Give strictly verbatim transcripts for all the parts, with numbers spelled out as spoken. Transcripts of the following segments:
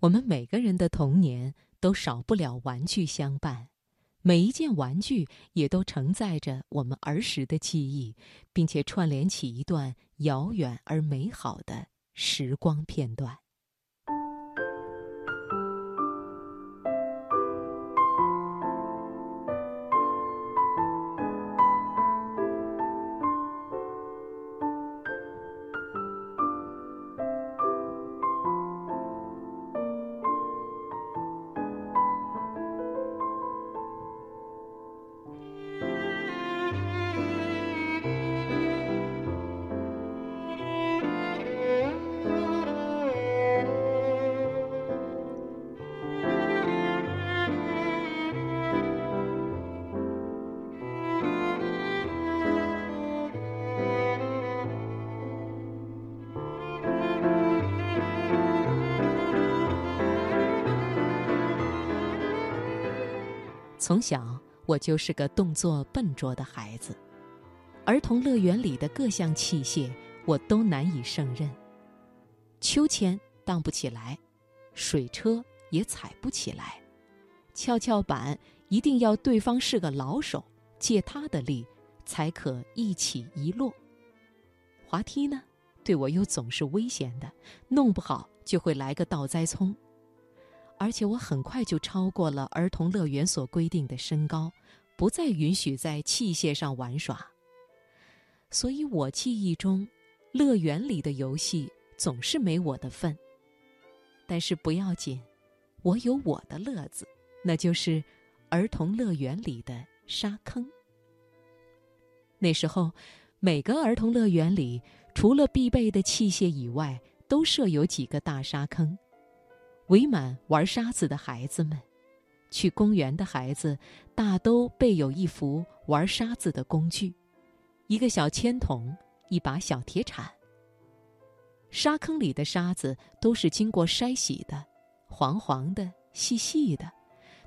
我们每个人的童年都少不了玩具相伴，每一件玩具也都承载着我们儿时的记忆，并且串联起一段遥远而美好的时光片段。从小我就是个动作笨拙的孩子，儿童乐园里的各项器械我都难以胜任，秋千荡不起来，水车也踩不起来，跷跷板一定要对方是个老手，借他的力才可一起一落。滑梯呢，对我又总是危险的，弄不好就会来个倒栽葱。而且我很快就超过了儿童乐园所规定的身高，不再允许在器械上玩耍。所以我记忆中，乐园里的游戏总是没我的份。但是不要紧，我有我的乐子，那就是儿童乐园里的沙坑。那时候，每个儿童乐园里，除了必备的器械以外，都设有几个大沙坑。围满玩沙子的孩子们，去公园的孩子大都备有一副玩沙子的工具，一个小铅筒，一把小铁铲。沙坑里的沙子都是经过筛洗的，黄黄的，细细的，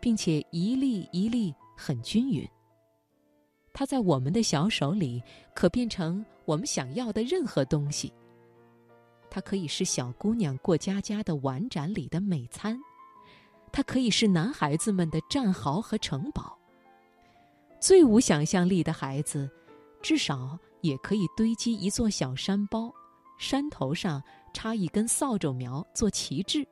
并且一粒一粒很均匀。它在我们的小手里可变成我们想要的任何东西。它可以是小姑娘过家家的碗盏里的美餐，它可以是男孩子们的战壕和城堡。最无想象力的孩子，至少也可以堆积一座小山包，山头上插一根扫帚苗做旗帜，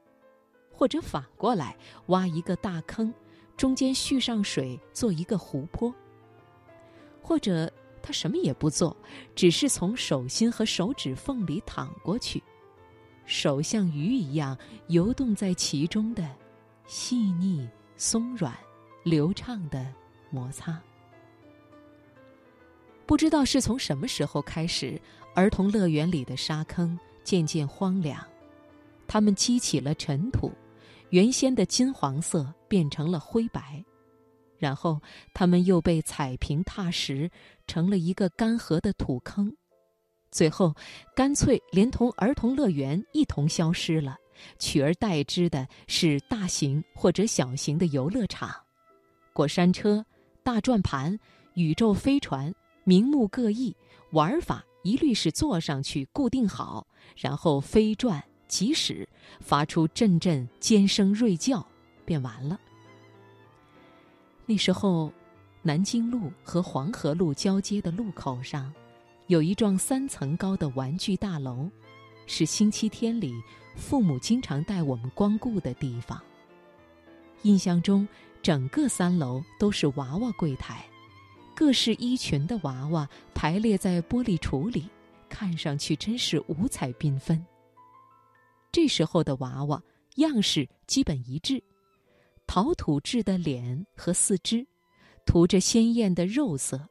或者反过来挖一个大坑，中间蓄上水做一个湖泊。或者他什么也不做，只是从手心和手指缝里躺过去，手像鱼一样游动在其中的细腻、松软、流畅的摩擦。不知道是从什么时候开始，儿童乐园里的沙坑渐渐荒凉，它们激起了尘土，原先的金黄色变成了灰白。然后他们又被踩平踏实，成了一个干涸的土坑，最后干脆连同儿童乐园一同消失了，取而代之的是大型或者小型的游乐场，过山车、大转盘、宇宙飞船，名目各异，玩法一律是坐上去固定好，然后飞转疾驶，发出阵阵尖声锐叫，便完了。那时候，南京路和黄河路交接的路口上，有一幢三层高的玩具大楼，是星期天里父母经常带我们光顾的地方。印象中，整个三楼都是娃娃柜台，各式衣裙的娃娃排列在玻璃橱里，看上去真是五彩缤纷。这时候的娃娃样式基本一致。陶土制的脸和四肢，涂着鲜艳的肉色，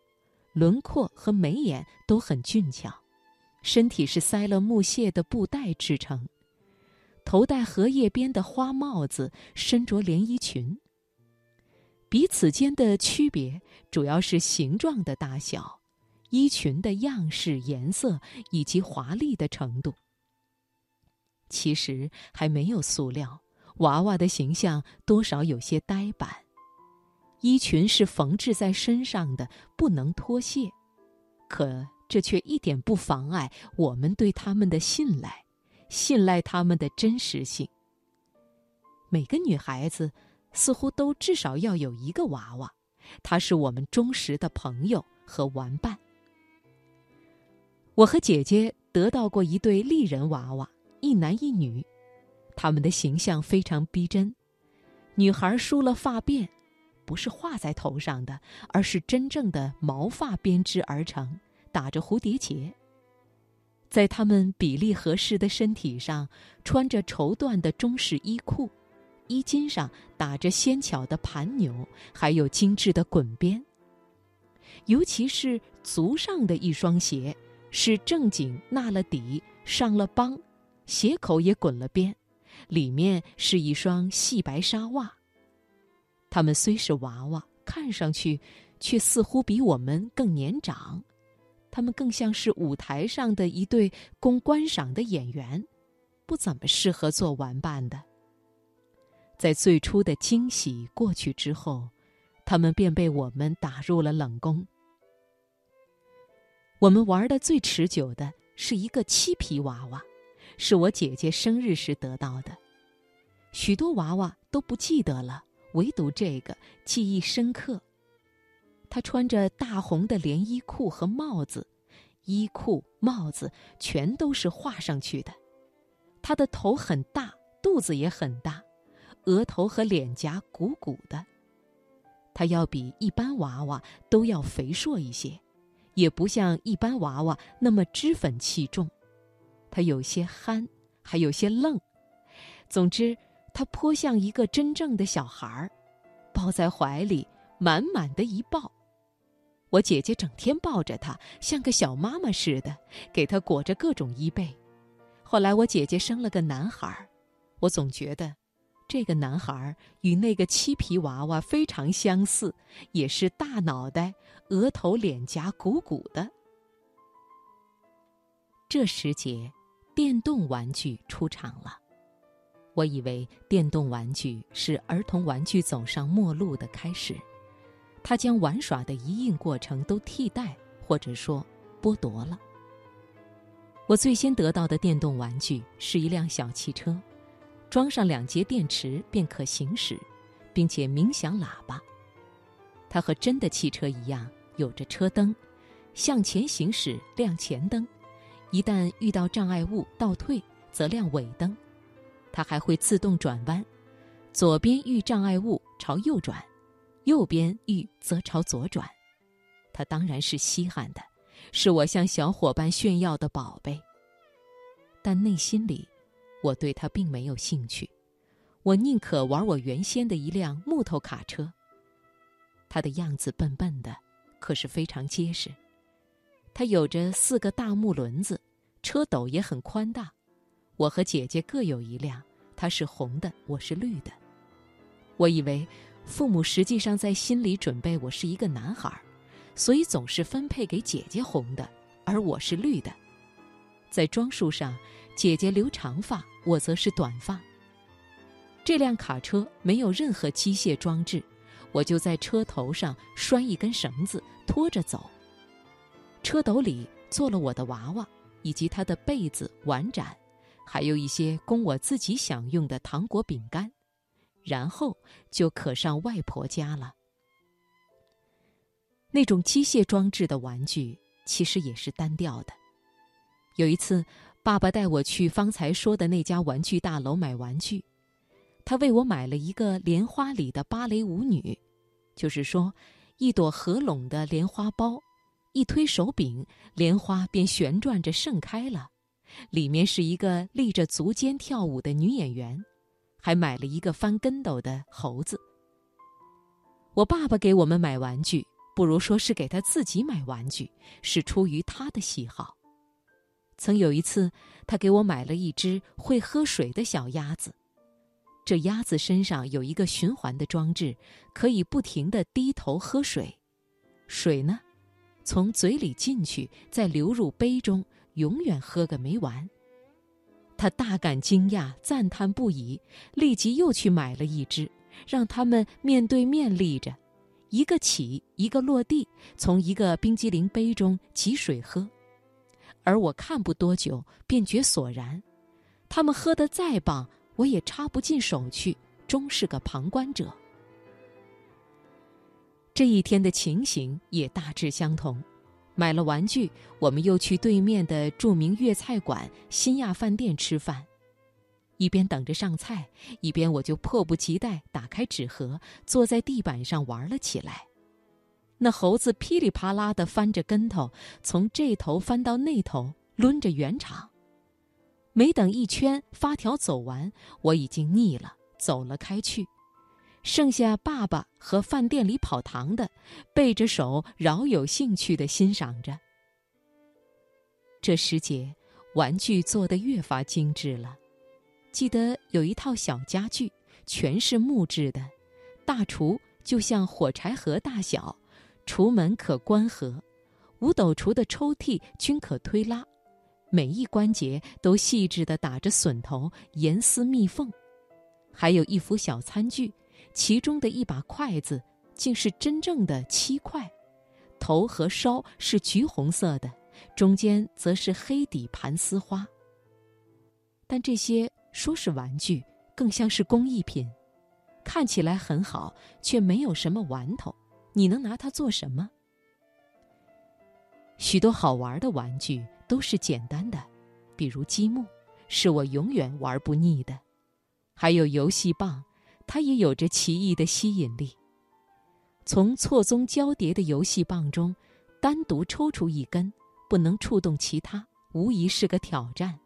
轮廓和眉眼都很俊俏，身体是塞了木屑的布带制成，头戴荷叶边的花帽子，身着连衣裙。彼此间的区别主要是形状的大小，衣裙的样式、颜色以及华丽的程度。其实还没有塑料，娃娃的形象多少有些呆板，衣裙是缝制在身上的，不能脱卸，可这却一点不妨碍我们对他们的信赖，信赖他们的真实性。每个女孩子似乎都至少要有一个娃娃，她是我们忠实的朋友和玩伴。我和姐姐得到过一对丽人娃娃，一男一女，他们的形象非常逼真。女孩梳了发辫，不是画在头上的，而是真正的毛发编织而成，打着蝴蝶结。在他们比例合适的身体上，穿着绸缎的中式衣裤，衣襟上打着纤巧的盘纽，还有精致的滚边。尤其是足上的一双鞋，是正经纳了底，上了帮，鞋口也滚了边，里面是一双细白纱袜。他们虽是娃娃，看上去却似乎比我们更年长，他们更像是舞台上的一对供观赏的演员，不怎么适合做玩伴的。在最初的惊喜过去之后，他们便被我们打入了冷宫。我们玩的最持久的是一个漆皮娃娃，是我姐姐生日时得到的。许多娃娃都不记得了，唯独这个记忆深刻。她穿着大红的连衣裤和帽子，衣裤帽子全都是画上去的。她的头很大，肚子也很大，额头和脸颊鼓鼓的。她要比一般娃娃都要肥硕一些，也不像一般娃娃那么脂粉气重。她有些憨，还有些愣。总之，她颇像一个真正的小孩儿，抱在怀里，满满的一抱。我姐姐整天抱着她，像个小妈妈似的，给她裹着各种衣被。后来我姐姐生了个男孩，我总觉得这个男孩与那个漆皮娃娃非常相似，也是大脑袋，额头脸颊鼓鼓的。这时节，电动玩具出场了。我以为电动玩具是儿童玩具走上末路的开始，它将玩耍的一应过程都替代，或者说剥夺了。我最先得到的电动玩具是一辆小汽车，装上两节电池便可行驶，并且鸣响喇叭。它和真的汽车一样，有着车灯，向前行驶亮前灯，一旦遇到障碍物倒退则亮尾灯。它还会自动转弯，左边遇障碍物朝右转，右边遇则朝左转。它当然是稀罕的，是我向小伙伴炫耀的宝贝。但内心里我对它并没有兴趣，我宁可玩我原先的一辆木头卡车。它的样子笨笨的，可是非常结实。它有着四个大木轮子，车斗也很宽大。我和姐姐各有一辆，它是红的，我是绿的。我以为父母实际上在心里准备我是一个男孩，所以总是分配给姐姐红的，而我是绿的。在装束上，姐姐留长发，我则是短发。这辆卡车没有任何机械装置，我就在车头上拴一根绳子，拖着走。车斗里坐了我的娃娃，以及它的被子、碗盏，还有一些供我自己享用的糖果、饼干，然后就可上外婆家了。那种机械装置的玩具其实也是单调的。有一次，爸爸带我去方才说的那家玩具大楼买玩具，他为我买了一个莲花里的芭蕾舞女，就是说，一朵合拢的莲花苞，一推手柄，莲花便旋转着盛开了，里面是一个立着足尖跳舞的女演员，还买了一个翻跟斗的猴子。我爸爸给我们买玩具，不如说是给他自己买玩具，是出于他的喜好。曾有一次，他给我买了一只会喝水的小鸭子。这鸭子身上有一个循环的装置，可以不停地低头喝水。水呢，从嘴里进去，再流入杯中，永远喝个没完。他大感惊讶，赞叹不已，立即又去买了一只，让他们面对面立着，一个起，一个落地，从一个冰激凌杯中挤水喝。而我看不多久便觉索然，他们喝得再棒，我也插不进手去，终是个旁观者。这一天的情形也大致相同。买了玩具，我们又去对面的著名粤菜馆新亚饭店吃饭。一边等着上菜，一边我就迫不及待打开纸盒，坐在地板上玩了起来。那猴子噼里啪啦地翻着跟头，从这头翻到那头，抡着圆场。没等一圈发条走完，我已经腻了，走了开去。剩下爸爸和饭店里跑堂的，背着手饶有兴趣地欣赏着。这时节，玩具做得越发精致了。记得有一套小家具，全是木质的，大厨就像火柴盒大小，厨门可关合，五斗橱的抽屉均可推拉，每一关节都细致地打着榫头，严丝密缝。还有一幅小餐具，其中的一把筷子竟是真正的漆筷，头和梢是橘红色的，中间则是黑底盘丝花。但这些说是玩具，更像是工艺品，看起来很好，却没有什么玩头，你能拿它做什么？许多好玩的玩具都是简单的，比如积木，是我永远玩不腻的。还有游戏棒，它也有着奇异的吸引力。从错综交叠的游戏棒中，单独抽出一根，不能触动其他，无疑是个挑战。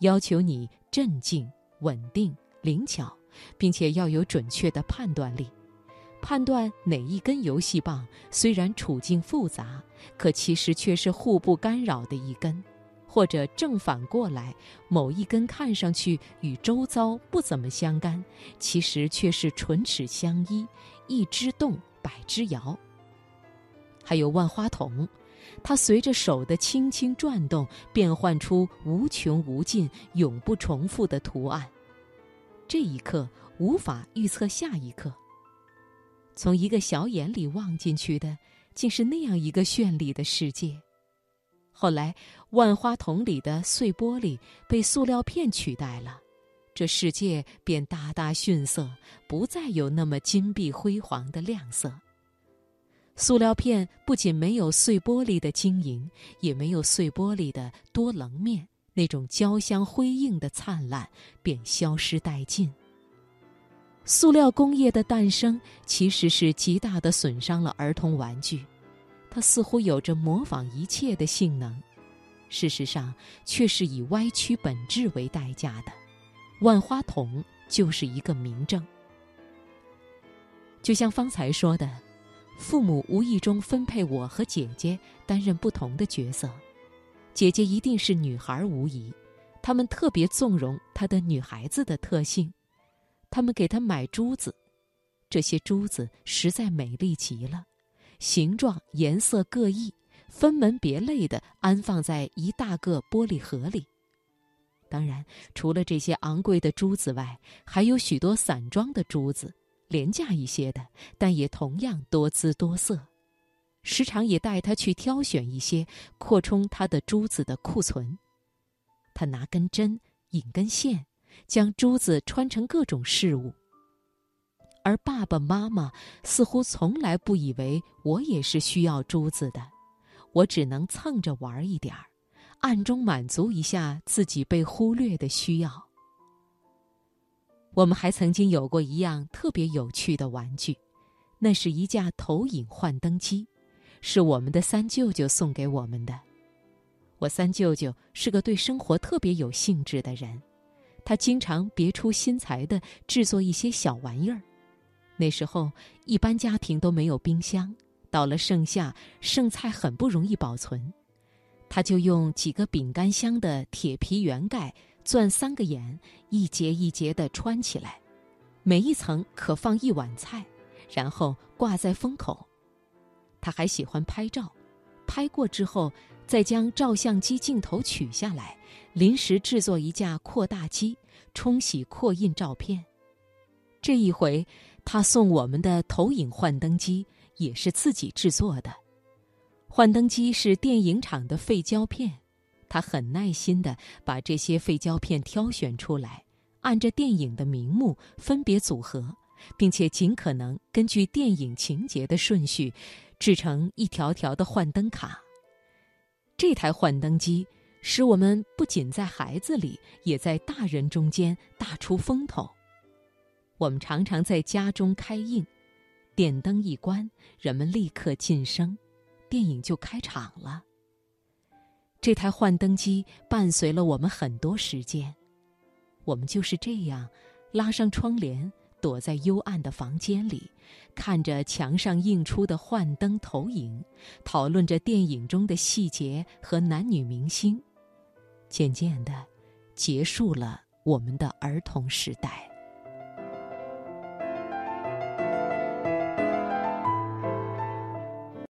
要求你镇静、稳定、灵巧，并且要有准确的判断力，判断哪一根游戏棒虽然处境复杂，可其实却是互不干扰的一根，或者正反过来，某一根看上去与周遭不怎么相干，其实却是唇齿相依，一枝动，百枝摇。还有万花筒，它随着手的轻轻转动，变换出无穷无尽、永不重复的图案。这一刻无法预测下一刻。从一个小眼里望进去的，竟是那样一个绚丽的世界。后来，万花筒里的碎玻璃被塑料片取代了，这世界便大大逊色，不再有那么金碧辉煌的亮色。塑料片不仅没有碎玻璃的晶莹，也没有碎玻璃的多棱面，那种交相辉映的灿烂便消失殆尽。塑料工业的诞生其实是极大地损伤了儿童玩具，它似乎有着模仿一切的性能，事实上却是以歪曲本质为代价的。万花筒就是一个明证。就像方才说的，父母无意中分配我和姐姐担任不同的角色，姐姐一定是女孩无疑，他们特别纵容她的女孩子的特性，他们给她买珠子，这些珠子实在美丽极了，形状、颜色各异，分门别类地安放在一大个玻璃盒里。当然，除了这些昂贵的珠子外，还有许多散装的珠子，廉价一些的，但也同样多姿多色。时常也带他去挑选一些，扩充他的珠子的库存。他拿根针，引根线，将珠子穿成各种饰物。而爸爸妈妈似乎从来不以为我也是需要珠子的，我只能蹭着玩一点儿，暗中满足一下自己被忽略的需要。我们还曾经有过一样特别有趣的玩具，那是一架投影幻灯机，是我们的三舅舅送给我们的。我三舅舅是个对生活特别有兴致的人，他经常别出心裁地制作一些小玩意儿。那时候一般家庭都没有冰箱，到了盛夏，剩菜很不容易保存，他就用几个饼干箱的铁皮圆盖钻三个眼，一节一节地穿起来，每一层可放一碗菜，然后挂在风口。他还喜欢拍照，拍过之后再将照相机镜头取下来，临时制作一架扩大机，冲洗扩印照片。这一回他送我们的投影幻灯机也是自己制作的。幻灯机是电影厂的废胶片，他很耐心地把这些废胶片挑选出来，按着电影的名目分别组合，并且尽可能根据电影情节的顺序制成一条条的幻灯卡。这台幻灯机使我们不仅在孩子里，也在大人中间大出风头。我们常常在家中开映，电灯一关，人们立刻噤声，电影就开场了。这台幻灯机伴随了我们很多时间，我们就是这样拉上窗帘，躲在幽暗的房间里，看着墙上映出的幻灯投影，讨论着电影中的细节和男女明星。渐渐地，结束了我们的儿童时代。